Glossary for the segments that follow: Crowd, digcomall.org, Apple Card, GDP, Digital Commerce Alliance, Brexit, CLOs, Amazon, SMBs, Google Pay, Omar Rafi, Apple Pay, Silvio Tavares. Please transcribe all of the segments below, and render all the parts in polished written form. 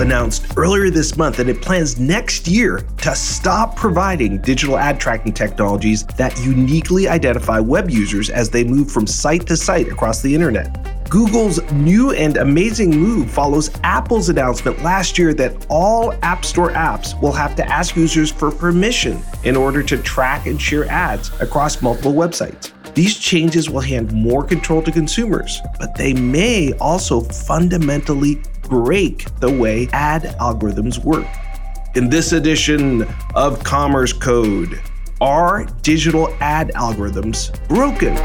Google announced earlier this month that it plans next year to stop providing digital ad tracking technologies that uniquely identify web users as they move from site to site across the internet. Google's new and amazing move follows Apple's announcement last year that all App Store apps will have to ask users for permission in order to track and share ads across multiple websites. These changes will hand more control to consumers, but they may also fundamentally break the way ad algorithms work. In this edition of Commerce Code, are digital ad algorithms broken?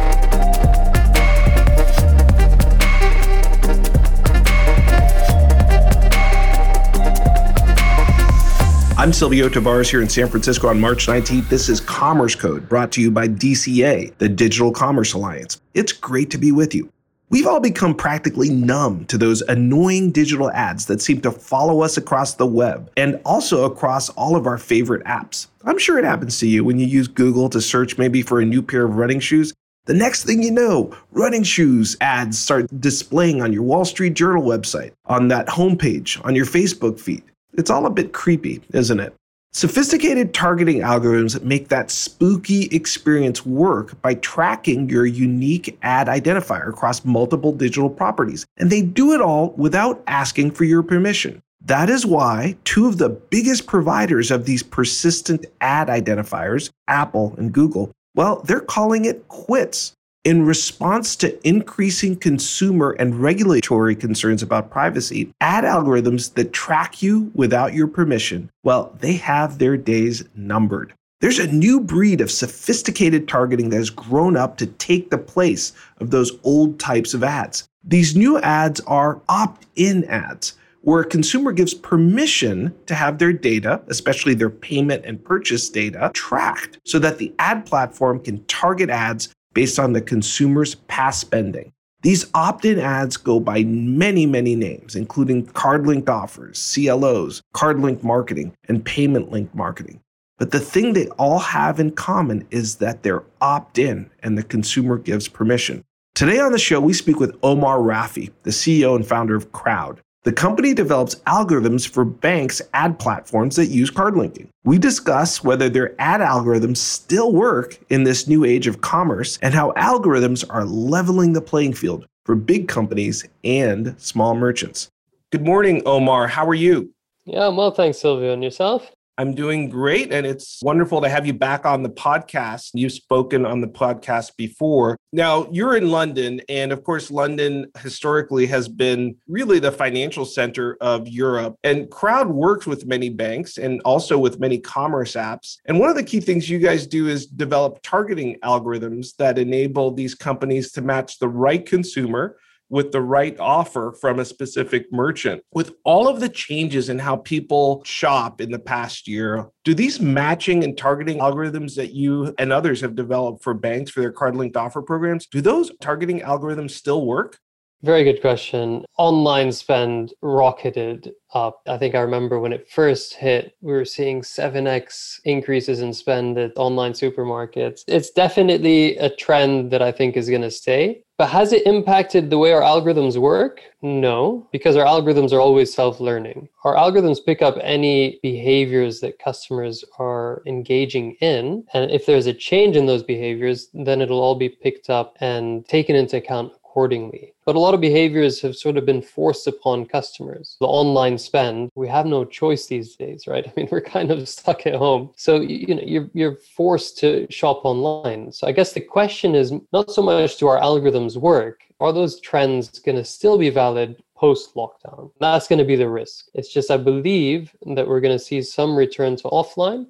I'm Silvio Tavares here in San Francisco on March 19th. This is Commerce Code, brought to you by DCA, the Digital Commerce Alliance. It's great to be with you. We've all become practically numb to those annoying digital ads that seem to follow us across the web and also across all of our favorite apps. I'm sure it happens to you when you use Google to search maybe for a new pair of running shoes. The next thing you know, running shoes ads start displaying on your Wall Street Journal website, on that homepage, on your Facebook feed. It's all a bit creepy, isn't it? Sophisticated targeting algorithms make that spooky experience work by tracking your unique ad identifier across multiple digital properties, and they do it all without asking for your permission. That is why two of the biggest providers of these persistent ad identifiers, Apple and Google, well, they're calling it quits. In response to increasing consumer and regulatory concerns about privacy, ad algorithms that track you without your permission, well, they have their days numbered. There's a new breed of sophisticated targeting that has grown up to take the place of those old types of ads. These new ads are opt-in ads, where a consumer gives permission to have their data, especially their payment and purchase data, tracked so that the ad platform can target ads based on the consumer's past spending. These opt-in ads go by many, many names, including card-linked offers, CLOs, card-linked marketing, and payment-linked marketing. But the thing they all have in common is that they're opt-in and the consumer gives permission. Today on the show, we speak with Omar Rafi, the CEO and founder of Crowd. The company develops algorithms for banks' ad platforms that use card linking. We discuss whether their ad algorithms still work in this new age of commerce and how algorithms are leveling the playing field for big companies and small merchants. Good morning, Omar. How are you? Yeah, I'm well, thanks, Silvio. And yourself? I'm doing great, and it's wonderful to have you back on the podcast. You've spoken on the podcast before. Now, you're in London, and of course, London historically has been really the financial center of Europe. And Crowd works with many banks and also with many commerce apps. And one of the key things you guys do is develop targeting algorithms that enable these companies to match the right consumer with the right offer from a specific merchant. With all of the changes in how people shop in the past year, do these matching and targeting algorithms that you and others have developed for banks for their card-linked offer programs, do those targeting algorithms still work? Very good question. Online spend rocketed up. I think I remember when it first hit, we were seeing 7x increases in spend at online supermarkets. It's definitely a trend that I think is going to stay. But has it impacted the way our algorithms work? No, because our algorithms are always self-learning. Our algorithms pick up any behaviors that customers are engaging in. And if there's a change in those behaviors, then it'll all be picked up and taken into account accordingly. But a lot of behaviors have sort of been forced upon customers. The online spend, we have no choice these days, right? I mean, we're kind of stuck at home. So, you're forced to shop online. So I guess the question is not so much do our algorithms work? Are those trends going to still be valid post-lockdown? That's going to be the risk. It's just I believe that we're going to see some return to offline,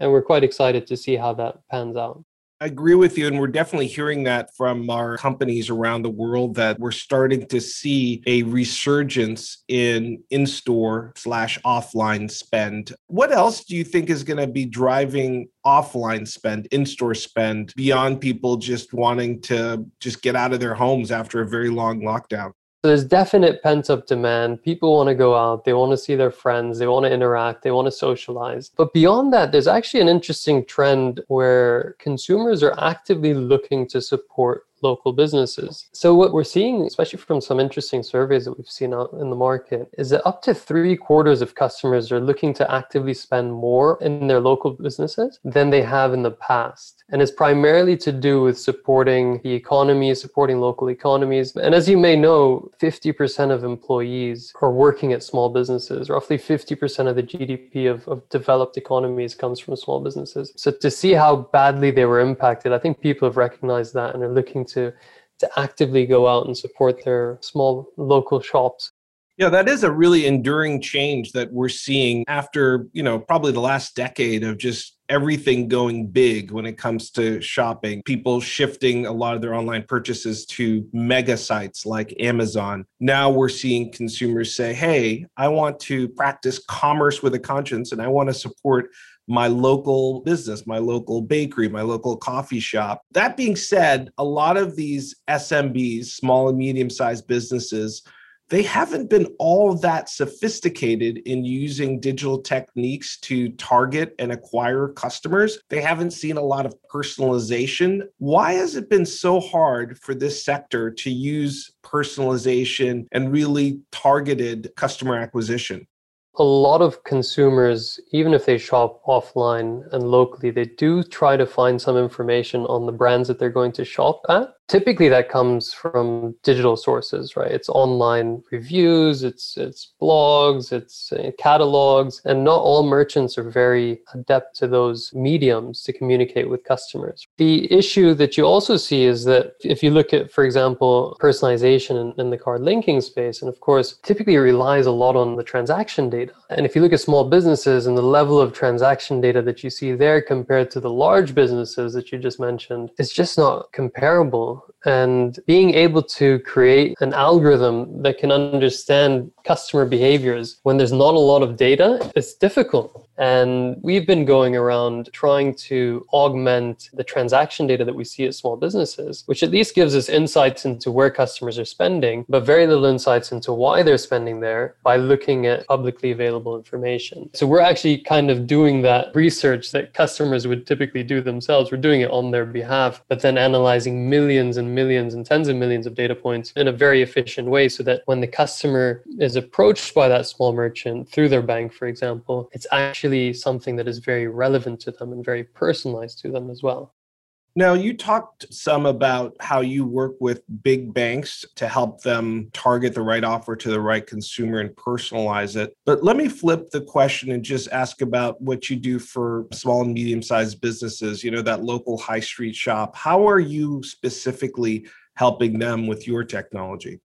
and we're quite excited to see how that pans out. I agree with you, and we're definitely hearing that from our companies around the world that we're starting to see a resurgence in-store/offline spend. What else do you think is going to be driving offline spend, in-store spend, beyond people just wanting to just get out of their homes after a very long lockdown? So there's definite pent-up demand. People want to go out. They want to see their friends. They want to interact. They want to socialize. But beyond that, there's actually an interesting trend where consumers are actively looking to support local businesses. So what we're seeing, especially from some interesting surveys that we've seen out in the market, is that up to 3/4 of customers are looking to actively spend more in their local businesses than they have in the past. And it's primarily to do with supporting the economy, supporting local economies. And as you may know, 50% of employees are working at small businesses. Roughly 50% of the GDP of developed economies comes from small businesses. So to see how badly they were impacted, I think people have recognized that and are looking to actively go out and support their small local shops. Yeah, that is a really enduring change that we're seeing after, probably the last decade of just everything going big when it comes to shopping, people shifting a lot of their online purchases to mega sites like Amazon. Now we're seeing consumers say, hey, I want to practice commerce with a conscience and I want to support my local business, my local bakery, my local coffee shop. That being said, a lot of these SMBs, small and medium-sized businesses, they haven't been all that sophisticated in using digital techniques to target and acquire customers. They haven't seen a lot of personalization. Why has it been so hard for this sector to use personalization and really targeted customer acquisition? A lot of consumers, even if they shop offline and locally, they do try to find some information on the brands that they're going to shop at. Typically, that comes from digital sources, right? It's online reviews, it's blogs, it's catalogs, and not all merchants are very adept to those mediums to communicate with customers. The issue that you also see is that if you look at, for example, personalization in the card linking space, and of course, typically it relies a lot on the transaction data. And if you look at small businesses and the level of transaction data that you see there compared to the large businesses that you just mentioned, it's just not comparable. And being able to create an algorithm that can understand customer behaviors when there's not a lot of data, it's difficult. And we've been going around trying to augment the transaction data that we see at small businesses, which at least gives us insights into where customers are spending, but very little insights into why they're spending there by looking at publicly available information. So we're actually kind of doing that research that customers would typically do themselves. We're doing it on their behalf, but then analyzing millions and millions and tens of millions of data points in a very efficient way so that when the customer is approached by that small merchant through their bank, for example, it's actually something that is very relevant to them and very personalized to them as well. Now, you talked some about how you work with big banks to help them target the right offer to the right consumer and personalize it. But let me flip the question and just ask about what you do for small and medium-sized businesses, that local high street shop. How are you specifically helping them with your technology?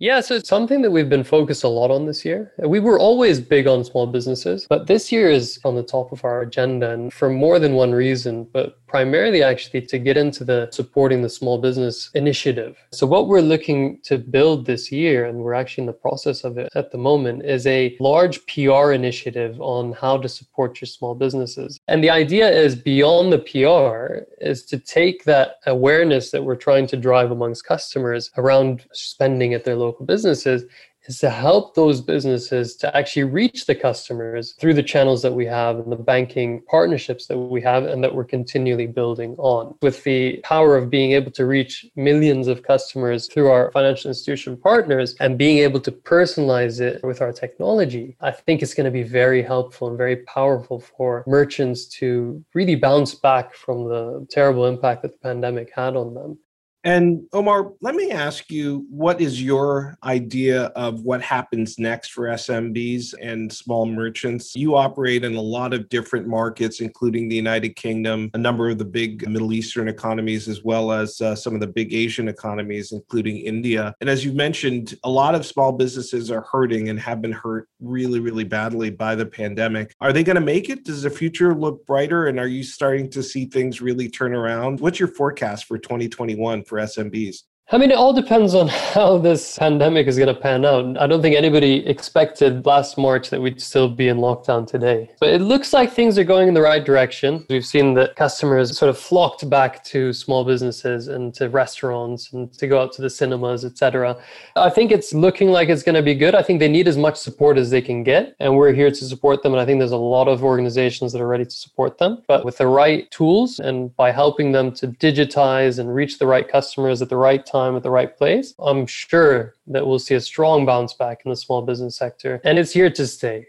Yeah, so it's something that we've been focused a lot on this year. We were always big on small businesses, but this year is on the top of our agenda and for more than one reason, but primarily actually to get into the supporting the small business initiative. So what we're looking to build this year, and we're actually in the process of it at the moment, is a large PR initiative on how to support your small businesses. And the idea is beyond the PR is to take that awareness that we're trying to drive amongst customers around spending at their local businesses is to help those businesses to actually reach the customers through the channels that we have and the banking partnerships that we have and that we're continually building on. With the power of being able to reach millions of customers through our financial institution partners and being able to personalize it with our technology, I think it's going to be very helpful and very powerful for merchants to really bounce back from the terrible impact that the pandemic had on them. And Omar, let me ask you, what is your idea of what happens next for SMBs and small merchants? You operate in a lot of different markets, including the United Kingdom, a number of the big Middle Eastern economies, as well as some of the big Asian economies, including India. And as you mentioned, a lot of small businesses are hurting and have been hurt really, really badly by the pandemic. Are they going to make it? Does the future look brighter? And are you starting to see things really turn around? What's your forecast for 2021? For SMBs? I mean, it all depends on how this pandemic is going to pan out. I don't think anybody expected last March that we'd still be in lockdown today. But it looks like things are going in the right direction. We've seen that customers sort of flocked back to small businesses and to restaurants and to go out to the cinemas, etc. I think it's looking like it's going to be good. I think they need as much support as they can get. And we're here to support them. And I think there's a lot of organizations that are ready to support them. But with the right tools and by helping them to digitize and reach the right customers at the right time, at the right place, I'm sure that we'll see a strong bounce back in the small business sector. And it's here to stay.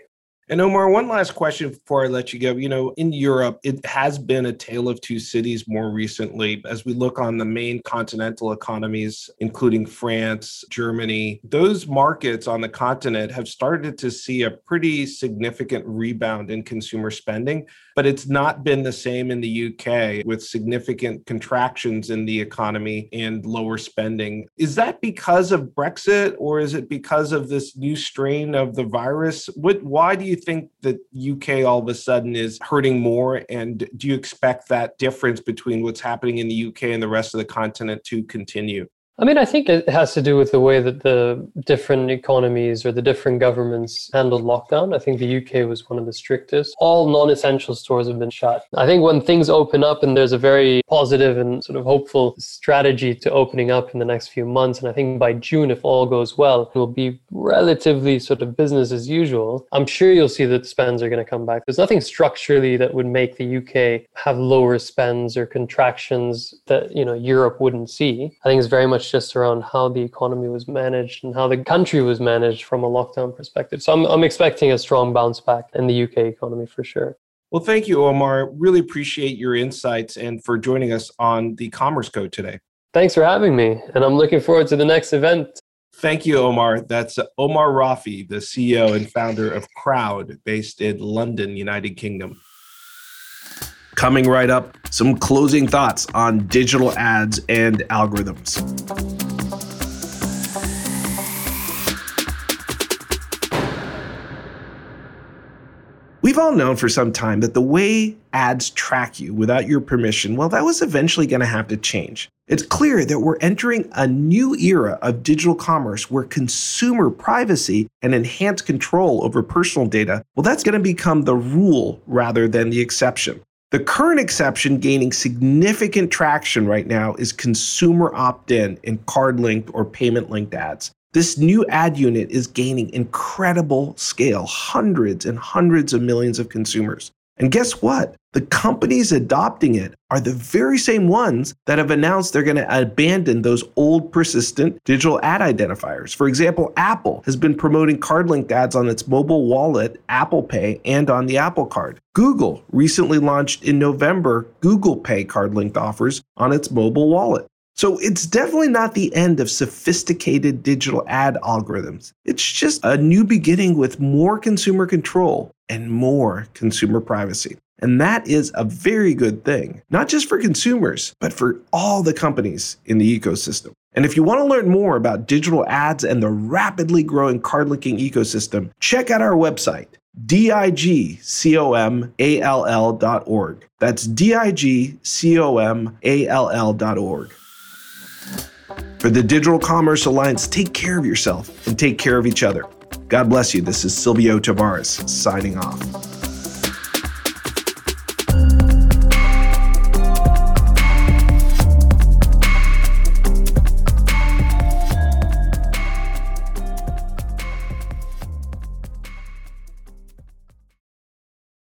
And Omar, one last question before I let you go. You know, in Europe, it has been a tale of two cities more recently. As we look on the main continental economies, including France, Germany, those markets on the continent have started to see a pretty significant rebound in consumer spending. But it's not been the same in the UK, with significant contractions in the economy and lower spending. Is that because of Brexit, or is it because of this new strain of the virus? Why do you think that UK all of a sudden is hurting more? And do you expect that difference between what's happening in the UK and the rest of the continent to continue? I mean, I think it has to do with the way that the different economies or the different governments handled lockdown. I think the UK was one of the strictest. All non-essential stores have been shut. I think when things open up, and there's a very positive and sort of hopeful strategy to opening up in the next few months, and I think by June, if all goes well, it will be relatively sort of business as usual. I'm sure you'll see that spends are going to come back. There's nothing structurally that would make the UK have lower spends or contractions that, you know, Europe wouldn't see. I think it's very much just around how the economy was managed and how the country was managed from a lockdown perspective. So I'm expecting a strong bounce back in the UK economy for sure. Well, thank you, Omar. Really appreciate your insights and for joining us on the Commerce Code today. Thanks for having me. And I'm looking forward to the next event. Thank you, Omar. That's Omar Rafi, the CEO and founder of Crowd, based in London, United Kingdom. Coming right up, some closing thoughts on digital ads and algorithms. We've all known for some time that the way ads track you without your permission, well, that was eventually going to have to change. It's clear that we're entering a new era of digital commerce where consumer privacy and enhanced control over personal data, well, that's going to become the rule rather than the exception. The current exception gaining significant traction right now is consumer opt-in in card-linked or payment-linked ads. This new ad unit is gaining incredible scale, hundreds and hundreds of millions of consumers. And guess what? The companies adopting it are the very same ones that have announced they're going to abandon those old persistent digital ad identifiers. For example, Apple has been promoting card-linked ads on its mobile wallet, Apple Pay, and on the Apple Card. Google recently launched in November Google Pay card-linked offers on its mobile wallet. So it's definitely not the end of sophisticated digital ad algorithms. It's just a new beginning with more consumer control and more consumer privacy. And that is a very good thing, not just for consumers, but for all the companies in the ecosystem. And if you want to learn more about digital ads and the rapidly growing card linking ecosystem, check out our website, digcomall.org. That's digcomall.org. For the Digital Commerce Alliance, take care of yourself and take care of each other. God bless you. This is Silvio Tavares signing off.